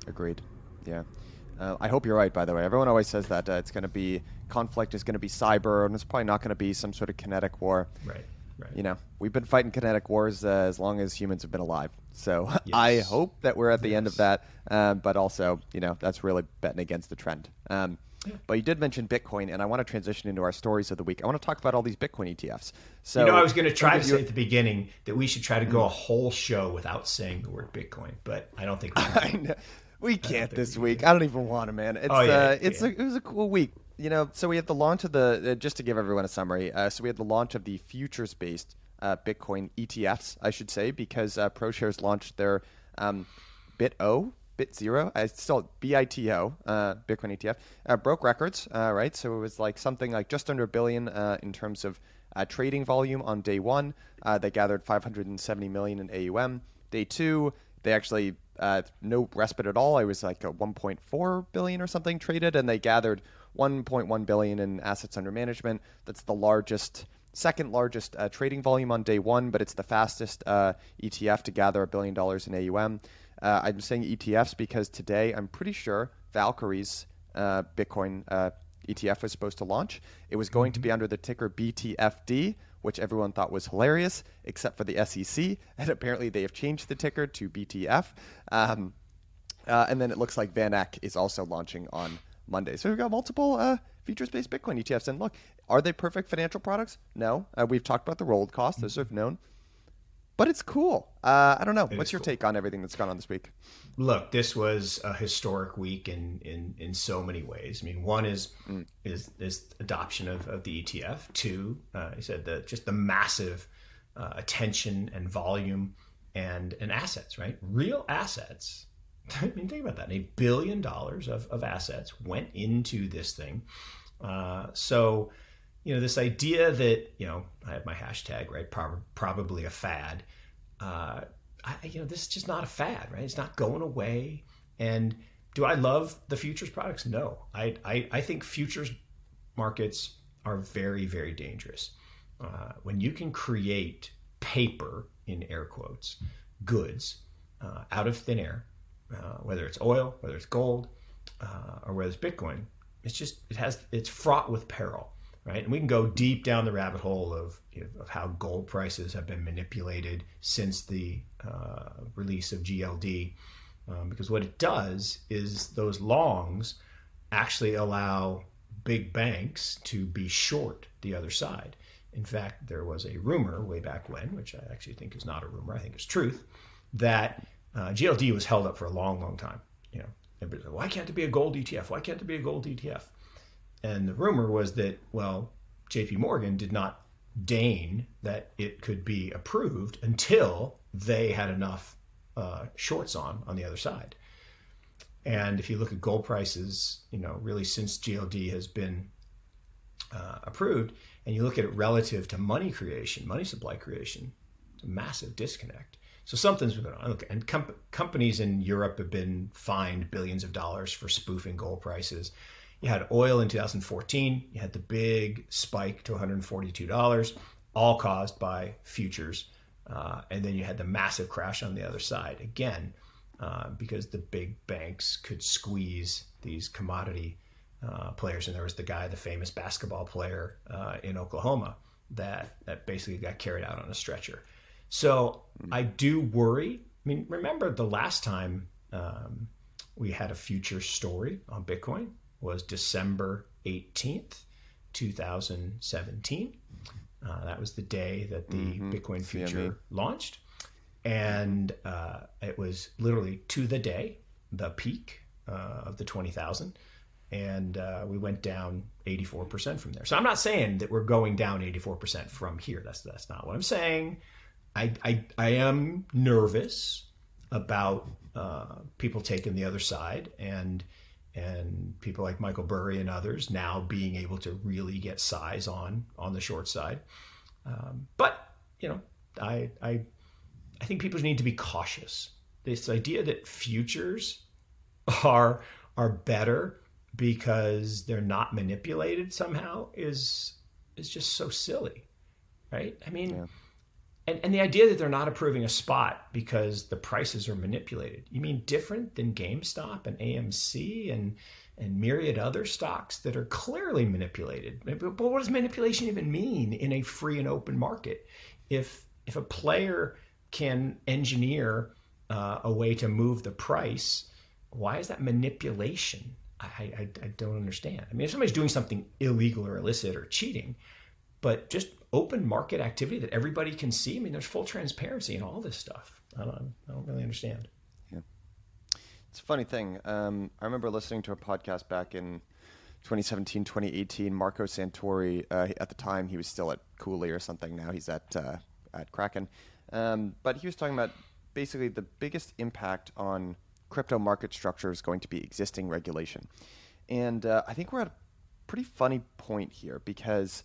Agreed. Yeah. I hope you're right, by the way. Everyone always says that it's going to be conflict is going to be cyber, and it's probably not going to be some sort of kinetic war. Right. Right. You know, we've been fighting kinetic wars as long as humans have been alive. So yes. I hope that we're at the end of that. But also, you know, that's really betting against the trend. But you did mention Bitcoin, and I want to transition into our stories of the week. I want to talk about all these Bitcoin ETFs. So, you know, I was going to try to say at the beginning that we should try to go a whole show without saying the word Bitcoin, but I don't think we can't this week. I don't even want to, man. It was a cool week. You know, so we had the launch of the just to give everyone a summary. So we had the launch of the futures-based Bitcoin ETFs, I should say, because ProShares launched their BitZero. It's still BITO Bitcoin ETF. Broke records, right? So it was like something like just under $1 billion in terms of trading volume on day one. They gathered 570 million in AUM. Day two, they actually no respite at all. It was like a 1.4 billion or something traded, and they gathered 1.1 billion in assets under management. That's the largest, second largest trading volume on day one, but it's the fastest ETF to gather $1 billion in AUM. I'm saying ETFs because today I'm pretty sure Valkyrie's Bitcoin ETF was supposed to launch. It was going to be under the ticker BTFD, which everyone thought was hilarious, except for the SEC. And apparently they have changed the ticker to BTF. And then it looks like VanEck is also launching on Monday. So we've got multiple futures-based Bitcoin ETFs. And look, are they perfect financial products? No. We've talked about the rolled cost. Those are known. But it's cool. I don't know. What's your take on everything that's gone on this week? Look, this was a historic week in so many ways. I mean, one is adoption of the ETF. Two, you said just the massive attention and volume and assets, right? Real assets. I mean, think about that. $1 billion of assets went into this thing. So, you know, this idea that, you know, I have my hashtag, right? Probably a fad. You know, this is just not a fad, right? It's not going away. And do I love the futures products? No. I think futures markets are very, very dangerous. When you can create paper, in air quotes, goods out of thin air, whether it's oil, whether it's gold, or whether it's Bitcoin, it's fraught with peril, right? And we can go deep down the rabbit hole of how gold prices have been manipulated since the release of GLD, because what it does is those longs actually allow big banks to be short the other side. In fact, there was a rumor way back when, which I actually think is not a rumor, I think is truth, that GLD was held up for a long, long time. You know, everybody said, why can't there be a gold ETF? Why can't there be a gold ETF? And the rumor was that, well, JP Morgan did not deign that it could be approved until they had enough shorts on the other side. And if you look at gold prices, you know, really since GLD has been approved, and you look at it relative to money creation, money supply creation, it's a massive disconnect. So something's been going on. Look, and companies in Europe have been fined billions of dollars for spoofing gold prices. You had oil in 2014. You had the big spike to $142, all caused by futures. And then you had the massive crash on the other side. Again, because the big banks could squeeze these commodity players. And there was the guy, the famous basketball player in Oklahoma that basically got carried out on a stretcher. So I do worry. I mean, remember the last time we had a future story on Bitcoin was December 18th, 2017. That was the day that the Bitcoin future launched. And it was literally to the day, the peak of the 20,000. And we went down 84% from there. So I'm not saying that we're going down 84% from here. That's not what I'm saying. I am nervous about people taking the other side and people like Michael Burry and others now being able to really get size on the short side. But, you know, I think people need to be cautious. This idea that futures are better because they're not manipulated somehow is just so silly, right? I mean, yeah. And the idea that they're not approving a spot because the prices are manipulated. You mean different than GameStop and AMC and myriad other stocks that are clearly manipulated. But what does manipulation even mean in a free and open market? If a player can engineer a way to move the price, why is that manipulation? I don't understand. I mean, if somebody's doing something illegal or illicit or cheating, but just open market activity that everybody can see, I mean, there's full transparency in all this stuff. I don't really understand. Yeah. It's a funny thing. I remember listening to a podcast back in 2017, 2018, Marco Santori, at the time he was still at Cooley or something. Now he's at Kraken. But he was talking about basically the biggest impact on crypto market structure is going to be existing regulation. And I think we're at a pretty funny point here because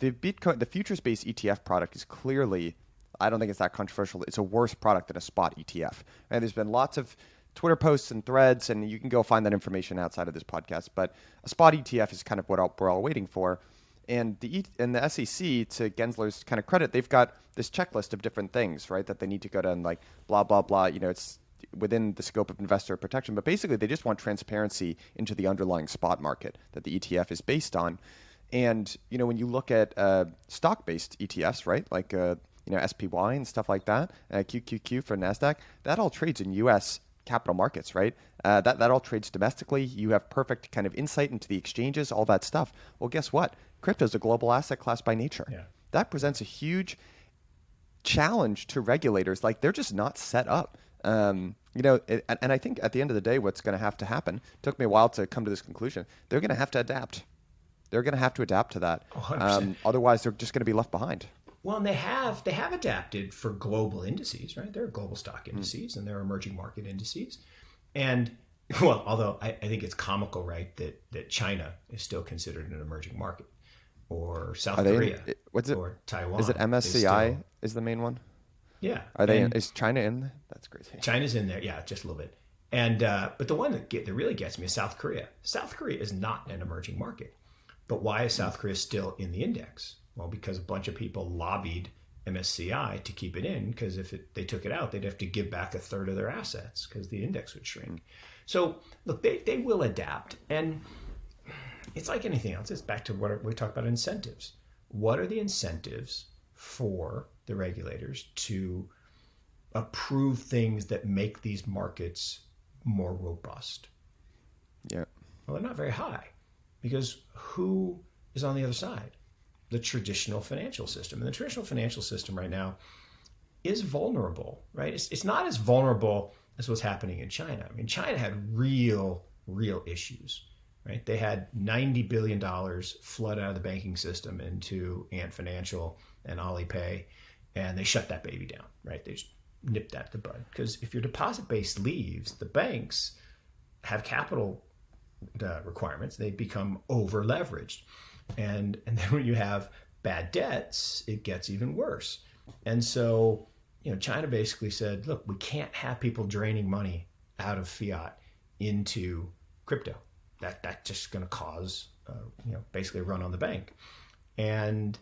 the futures-based ETF product is clearly, I don't think it's that controversial, it's a worse product than a spot ETF. And there's been lots of Twitter posts and threads, and you can go find that information outside of this podcast, but a spot ETF is kind of what we're all waiting for. And the SEC, to Gensler's kind of credit, they've got this checklist of different things, right, that they need to go down, like blah, blah, blah, you know, it's within the scope of investor protection, but basically they just want transparency into the underlying spot market that the ETF is based on. And, you know, when you look at stock-based ETFs, right, like, you know, SPY and stuff like that, QQQ for NASDAQ, that all trades in U.S. capital markets, right? That all trades domestically. You have perfect kind of insight into the exchanges, all that stuff. Well, guess what? Crypto is a global asset class by nature. Yeah. That presents a huge challenge to regulators. Like, they're just not set up. You know, and I think at the end of the day, what's going to have to happen, took me a while to come to this conclusion, they're going to have to adapt. They're going to have to adapt to that. Otherwise, they're just going to be left behind. Well, and they have adapted for global indices, right? There are global stock indices and there are emerging market indices. And, well, although I think it's comical, right, that China is still considered an emerging market or South Korea or Taiwan. Is it MSCI is the main one? Yeah. Is China in there? That's crazy. China's in there. Yeah, just a little bit. And but the one that really gets me is South Korea. South Korea is not an emerging market. But why is South Korea still in the index? Well, because a bunch of people lobbied MSCI to keep it in, because if they took it out, they'd have to give back a third of their assets because the index would shrink. So look, they will adapt. And it's like anything else. It's back to what we talked about incentives. What are the incentives for the regulators to approve things that make these markets more robust? Yeah. Well, they're not very high because who is on the other side? The traditional financial system. And the traditional financial system right now is vulnerable, right? It's not as vulnerable as what's happening in China. I mean, China had real issues, right? They had $90 billion flood out of the banking system into Ant Financial and Alipay. And they shut that baby down, right? They just nipped that in the bud. Because if your deposit base leaves, the banks have capital requirements. They become over-leveraged. And then when you have bad debts, it gets even worse. And so, you know, China basically said, look, we can't have people draining money out of fiat into crypto. That's just going to cause, you know, basically a run on the bank. And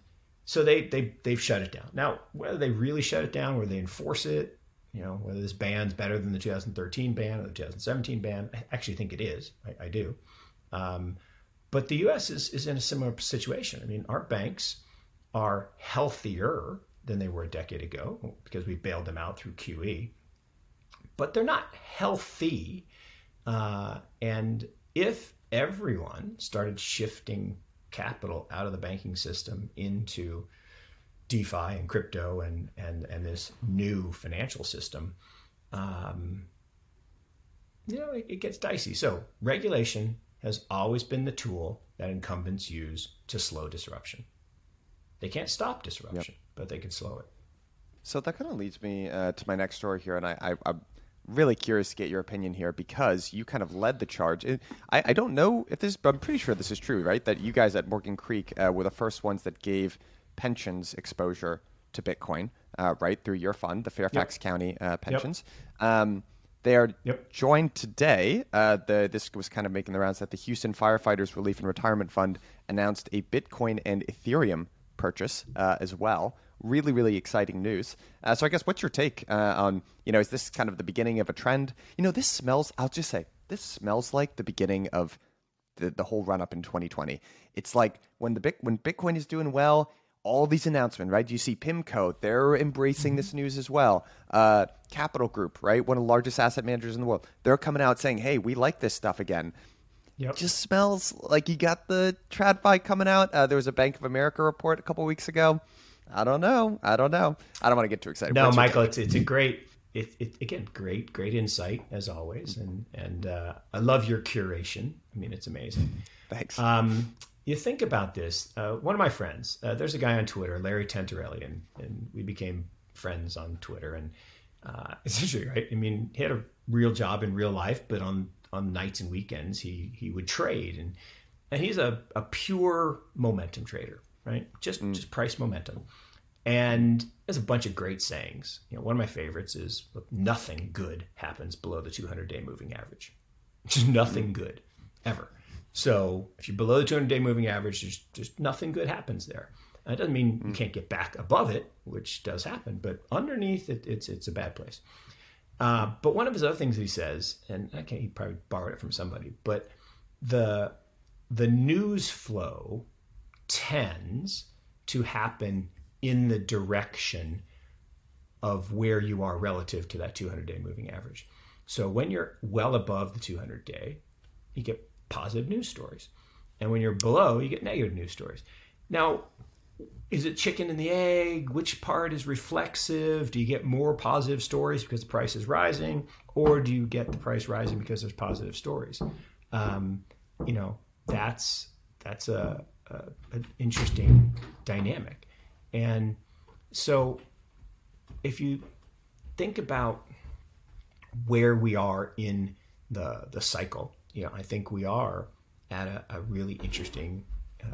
so they've shut it down. Now, whether they really shut it down, whether they enforce it, you know, whether this ban's better than the 2013 ban or the 2017 ban. I actually think it is. I do. But the U.S. is in a similar situation. I mean, our banks are healthier than they were a decade ago because we bailed them out through QE. But they're not healthy. And if everyone started shifting capital out of the banking system into DeFi and crypto and this new financial system, you know, it gets dicey. So regulation has always been the tool that incumbents use to slow disruption. They can't stop disruption, but they can slow it. So that kind of leads me to my next story here. And I'm really curious to get your opinion here because you kind of led the charge. I don't know if this, but I'm pretty sure this is true, right? That you guys at Morgan Creek were the first ones that gave pensions exposure to Bitcoin, right? Through your fund, the Fairfax County pensions. They are joined today. This was kind of making the rounds that the Houston Firefighters Relief and Retirement Fund announced a Bitcoin and Ethereum purchase as well. Really, really exciting news. So I guess what's your take on, you know, is this kind of the beginning of a trend? You know, this smells, I'll just say, this smells like the beginning of the whole run up in 2020. It's like when Bitcoin is doing well, all these announcements, right? You see PIMCO, they're embracing this news as well. Capital Group, right? One of the largest asset managers in the world. They're coming out saying, hey, we like this stuff again. Yep. Just smells like you got the TradFi coming out. There was a Bank of America report a couple of weeks ago. I don't know. I don't want to get too excited. No, Michael, it's a great, again, great insight as always. And I love your curation. I mean, it's amazing. Thanks. You think about this. One of my friends, there's a guy on Twitter, Larry Tenterelli, and we became friends on Twitter. And essentially, right? I mean, he had a real job in real life, but on nights and weekends, he would trade. And he's a pure momentum trader, right? Just price momentum. And there's a bunch of great sayings. You know, one of my favorites is, look, nothing good happens below the 200-day moving average. Just nothing good, ever. So if you're below the 200-day moving average, there's nothing good happens there. That doesn't mean you can't get back above it, which does happen, but underneath it, it's a bad place. But one of his other things that he says, and he probably borrowed it from somebody, but the news flow tends to happen in the direction of where you are relative to that 200-day moving average. So when you're well above the 200-day, you get positive news stories. And when you're below, you get negative news stories. Now, is it chicken and the egg? Which part is reflexive? Do you get more positive stories because the price is rising? Or do you get the price rising because there's positive stories? You know, that's an interesting dynamic. And so if you think about where we are in the cycle, you know, I think we are at a really interesting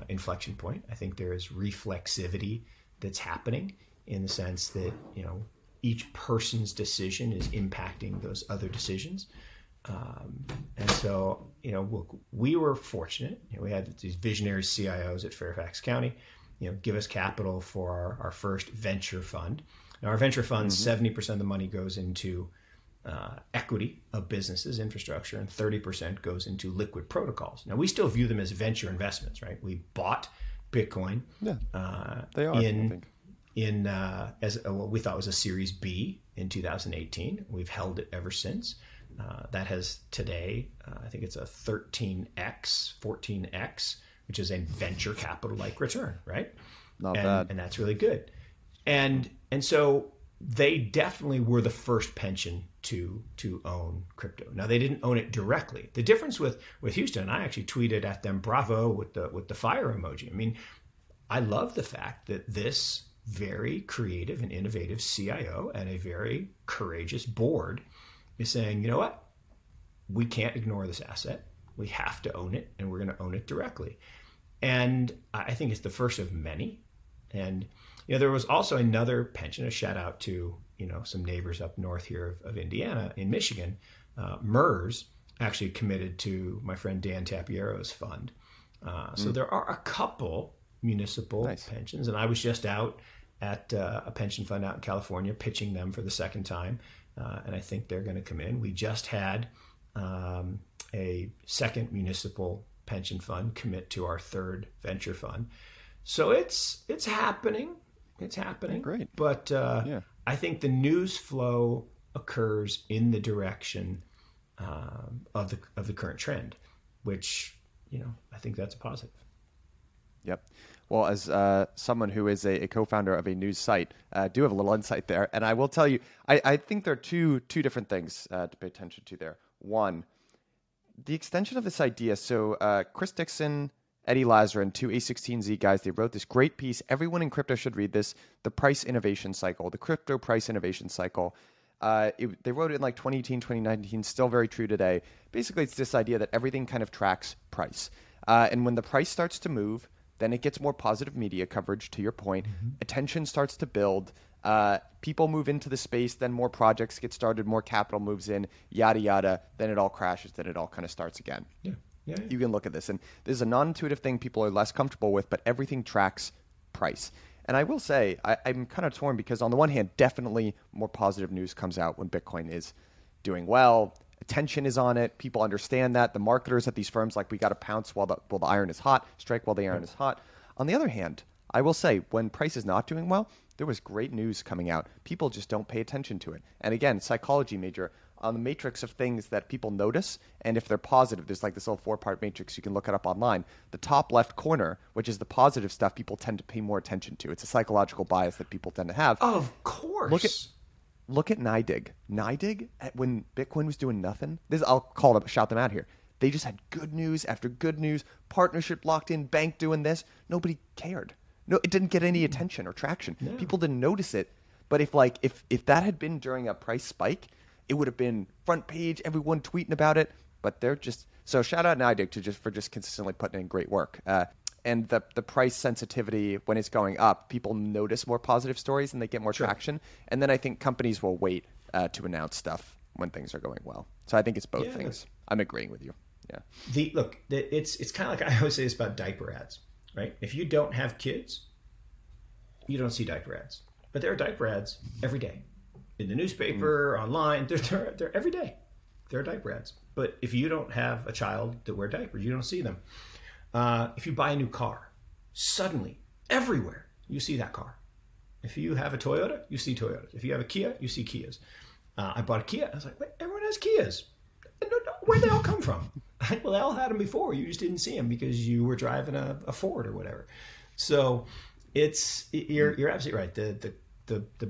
inflection point. I think there is reflexivity that's happening in the sense that, you know, each person's decision is impacting those other decisions. And so, you know, look, we were fortunate. You know, we had these visionary CIOs at Fairfax County, you know, give us capital for our first venture fund. Now, our venture fund, 70% of the money goes into equity of businesses, infrastructure, and 30% goes into liquid protocols. Now, we still view them as venture investments, right? We bought Bitcoin they are, in as what we thought was a Series B in 2018. We've held it ever since. That has today, I think it's a 13x, 14x, which is a venture capital-like return, right? Not bad. And that's really good. And so they definitely were the first pension to own crypto. Now, they didn't own it directly. The difference with Houston, I actually tweeted at them, bravo, with the fire emoji. I mean, I love the fact that this very creative and innovative CIO and a very courageous board is saying, you know what? We can't ignore this asset. We have to own it, and we're going to own it directly. And I think it's the first of many. And you know, there was also another pension, a shout out to, you know, some neighbors up north here of Indiana, in Michigan. MERS actually committed to my friend Dan Tapiero's fund. So there are a couple municipal pensions. And I was just out at a pension fund out in California pitching them for the second time. and I think they're going to come in. We just had a second municipal pension fund commit to our third venture fund. So it's happening. It's happening. Great. But yeah. I think the news flow occurs in the direction of the current trend, which, you know, I think that's a positive. Yep. Well, as someone who is a co-founder of a news site, I do have a little insight there. And I will tell you, I think there are two different things to pay attention to there. One, the extension of this idea. So Chris Dixon, Eddie Lazarin, two A16Z guys, they wrote this great piece. Everyone in crypto should read this, The Price Innovation Cycle, The Crypto Price Innovation Cycle. They wrote it in like 2018, 2019, still very true today. Basically, it's this idea that everything kind of tracks price. And when the price starts to move, then it gets more positive media coverage, to your point. Mm-hmm. Attention starts to build. People move into the space, then more projects get started, more capital moves in, yada, yada. Then it all crashes, then it all kind of starts again. Yeah. Yeah, yeah. You can look at this. And this is a non-intuitive thing people are less comfortable with, but everything tracks price. And I will say, I'm kind of torn because on the one hand, definitely more positive news comes out when Bitcoin is doing well. Attention is on it. People understand that. The marketers at these firms, like, we got to pounce while the iron is hot, strike while the iron is hot. On the other hand, I will say, when price is not doing well, there was great news coming out. People just don't pay attention to it. And again, psychology major, on the matrix of things that people notice, and if they're positive, there's like this little 4-part matrix, you can look it up online. The top left corner, which is the positive stuff, people tend to pay more attention to. It's a psychological bias that people tend to have. Of course. Look at NYDIG. NYDIG, when Bitcoin was doing nothing, this I'll call it, shout them out here. They just had good news after good news, partnership locked in, bank doing this. Nobody cared. No, it didn't get any attention or traction. No. People didn't notice it. But if that had been during a price spike, it would have been front page, everyone tweeting about it. But they're just so shout out NYDIG for consistently putting in great work. And the price sensitivity, when it's going up, people notice more positive stories and they get more traction. And then I think companies will wait to announce stuff when things are going well. So I think it's both things. I'm agreeing with you. Yeah. It's kind of like I always say this about diaper ads, right? If you don't have kids, you don't see diaper ads. But there are diaper ads every day. In the newspaper, online, they're every day. There are diaper ads. But if you don't have a child that wear diapers, you don't see them. If you buy a new car, suddenly, everywhere, you see that car. If you have a Toyota, you see Toyotas. If you have a Kia, you see Kias. I bought a Kia. I was like, wait, everyone has Kias. Where'd they all come from? Well, they all had them before. You just didn't see them because you were driving a Ford or whatever. So you're absolutely right. The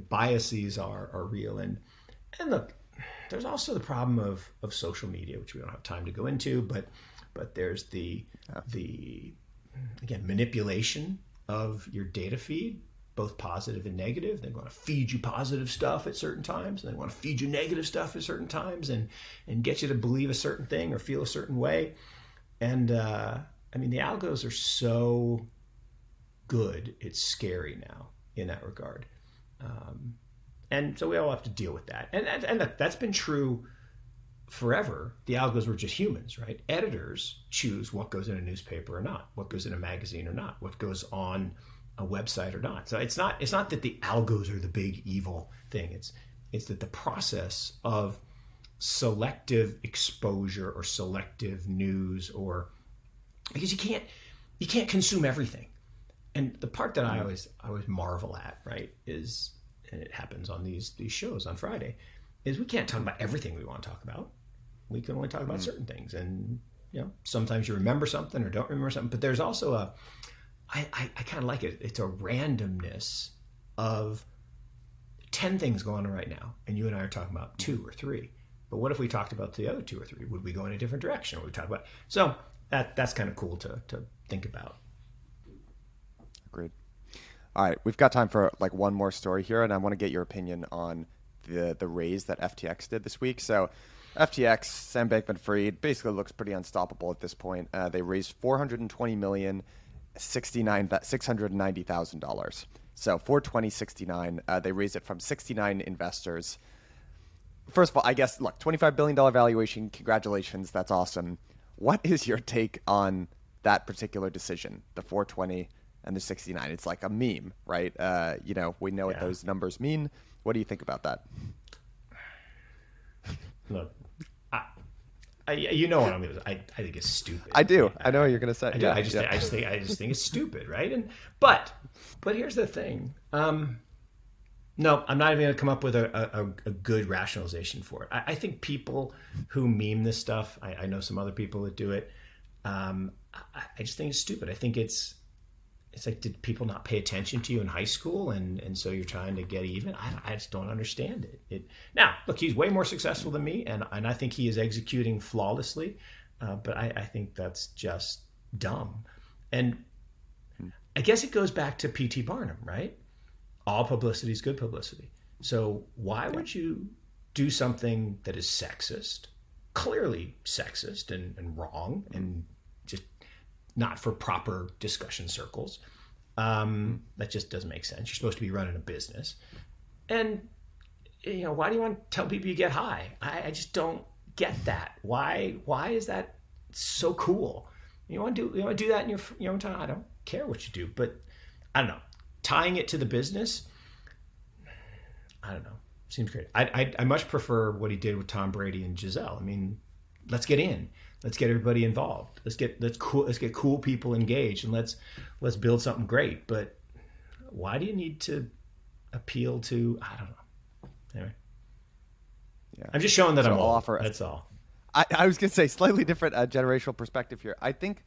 biases are real. And look, there's also the problem of social media, which we don't have time to go into, but there's the again, manipulation of your data feed, both positive and negative. They want to feed you positive stuff at certain times, and they want to feed you negative stuff at certain times, and get you to believe a certain thing or feel a certain way. And I mean, the algos are so good, it's scary now in that regard. And so we all have to deal with that. And that's been true forever. The algos were just humans, right? Editors choose what goes in a newspaper or not, what goes in a magazine or not, what goes on a website or not. So it's not that the algos are the big evil thing. It's that the process of selective exposure or selective news, or because you can't consume everything. And the part that I always marvel at, right, is, and it happens on these shows on Friday, is we can't talk about everything we want to talk about. We can only talk about certain things. And, you know, sometimes you remember something or don't remember something. But there's also I kind of like it. It's a randomness of 10 things going on right now. And you and I are talking about 2 or 3. But what if we talked about the other 2 or 3? Would we go in a different direction? Would we talk about? So that's kind of cool to think about. Agreed. All right. We've got time for like one more story here. And I want to get your opinion on the raise that FTX did this week. So FTX, Sam Bankman-Fried, basically looks pretty unstoppable at this point. They raised $420 million, $690,000. So 420.69. They raised it from 69 investors. First of all, I guess, look, $25 billion valuation. Congratulations. That's awesome. What is your take on that particular decision, the 420 and the 69? It's like a meme, right? You know, we know what those numbers mean. What do you think about that? Look, you know what I'm going to say. I think it's stupid. I do. I know what you're going to say. I just think it's stupid, right? And but here's the thing. No, I'm not even going to come up with a good rationalization for it. I think people who meme this stuff, I know some other people that do it. I just think it's stupid. I think it's like, did people not pay attention to you in high school? And so you're trying to get even? I just don't understand it. Now, look, he's way more successful than me, and I think he is executing flawlessly. But I think that's just dumb. And I guess it goes back to P.T. Barnum, right? All publicity is good publicity. So why would you do something that is sexist, clearly sexist and wrong and just not for proper discussion circles? That just doesn't make sense. You're supposed to be running a business. And you know, why do you want to tell people you get high? I just don't get that. Why is that so cool? You want to do that in your own time? I don't care what you do, but I don't know. Tying it to the business, I don't know. Seems great. I much prefer what he did with Tom Brady and Gisele. I mean, let's get in. Let's get everybody involved. Let's get cool people engaged, and let's build something great. But why do you need to appeal to? I don't know. Anyway, yeah. I'm just showing that I'm old. That's all. I was gonna say slightly different generational perspective here. I think.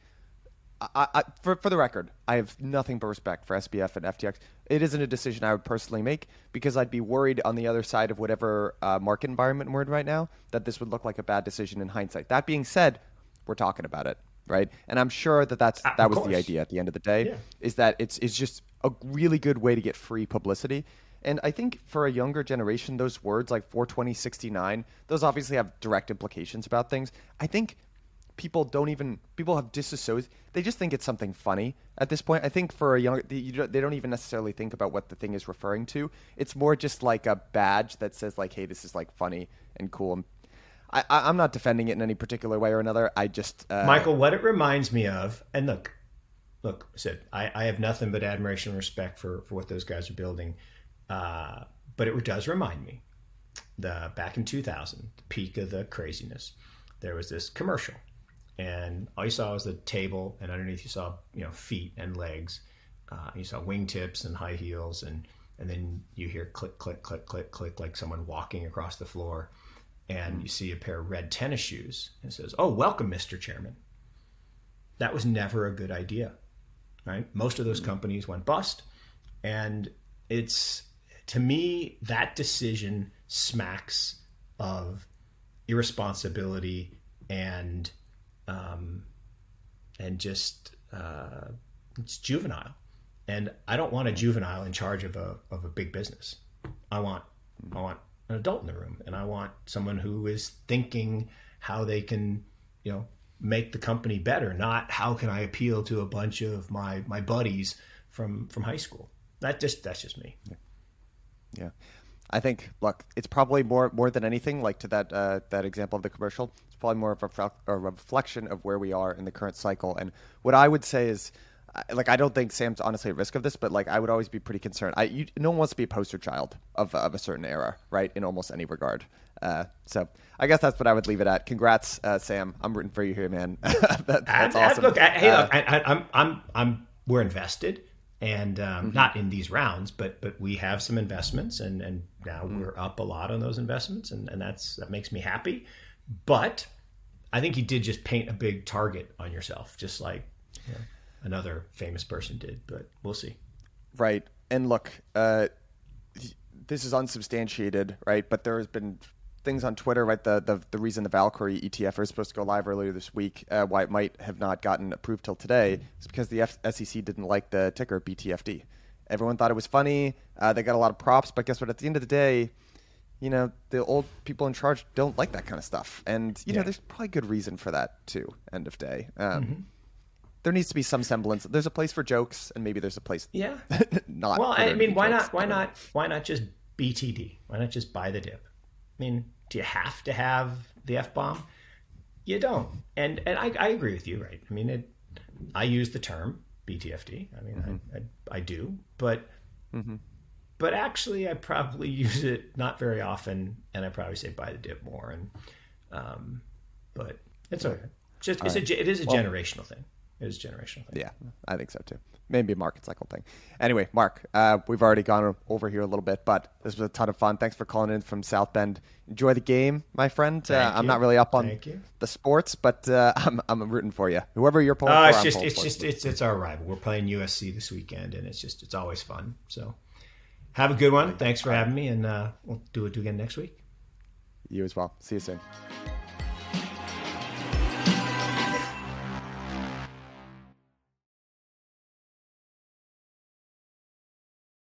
For the record, I have nothing but respect for SBF and FTX. It isn't a decision I would personally make because I'd be worried on the other side of whatever market environment we're in right now that this would look like a bad decision in hindsight. That being said, we're talking about it, right? And I'm sure that was the idea at the end of the day, yeah. Is that it's just a really good way to get free publicity. And I think for a younger generation, those words like 42069, those obviously have direct implications about things. I think people have disassociated. They just think it's something funny at this point. I think for a young, they don't even necessarily think about what the thing is referring to. It's more just like a badge that says like, hey, this is like funny and cool. And I'm not defending it in any particular way or another. I just, Michael, what it reminds me of, and look, Sid, I have nothing but admiration and respect for what those guys are building. But it does remind me back in 2000, the peak of the craziness, there was this commercial. And all you saw was the table, and underneath you saw, feet and legs. You saw wingtips and high heels, and then you hear click, click, click, click, click, like someone walking across the floor. And you see a pair of red tennis shoes, and it says, "Oh, welcome, Mr. Chairman." That was never a good idea, right? Most of those companies went bust, and it's, to me, that decision smacks of irresponsibility and just it's juvenile, and I don't want a juvenile in charge of a big business. I want an adult in the room, and I want someone who is thinking how they can, make the company better, not how can I appeal to a bunch of my buddies from high school. That's just me. Yeah. Yeah. I think, look, it's probably more than anything, like to that example of the commercial, it's probably more of a reflection of where we are in the current cycle. And what I would say is, like, I don't think Sam's honestly at risk of this, but like, I would always be pretty concerned. No one wants to be a poster child of a certain era, right? In almost any regard. So I guess that's what I would leave it at. Congrats, Sam. I'm rooting for you here, man. That's awesome. Look, we're invested. And not in these rounds, but we have some investments, and now we're up a lot on those investments, and that makes me happy. But I think you did just paint a big target on yourself, just like another famous person did. But we'll see. Right. And look, this is unsubstantiated, right? But there has been things on Twitter, right? The reason the Valkyrie ETF is supposed to go live earlier this week, why it might have not gotten approved till today, is because the SEC didn't like the ticker BTFD. Everyone thought it was funny. They got a lot of props, but guess what? At the end of the day, the old people in charge don't like that kind of stuff, and there's probably good reason for that too. End of day, there needs to be some semblance. There's a place for jokes, and maybe there's a place not. Well, I mean, why not just BTD? Why not just buy the dip? I mean, do you have to have the F-bomb? You don't. And I agree with you, right? I mean, I use the term BTFD. I mean, I do. But But actually, I probably use it not very often, and I probably say buy the dip more. And but it's okay. Just it's right. It is a generational thing. It is a generational thing. Yeah, I think so too. Maybe a market cycle thing. Anyway, Mark, we've already gone over here a little bit, but this was a ton of fun. Thanks for calling in from South Bend. Enjoy the game, my friend. I'm not really up on the sports, but I'm rooting for you. Whoever you're pulling for, it's our rival. We're playing USC this weekend, and it's always fun. So have a good one. Thanks for having me, and we'll do it again next week. You as well. See you soon.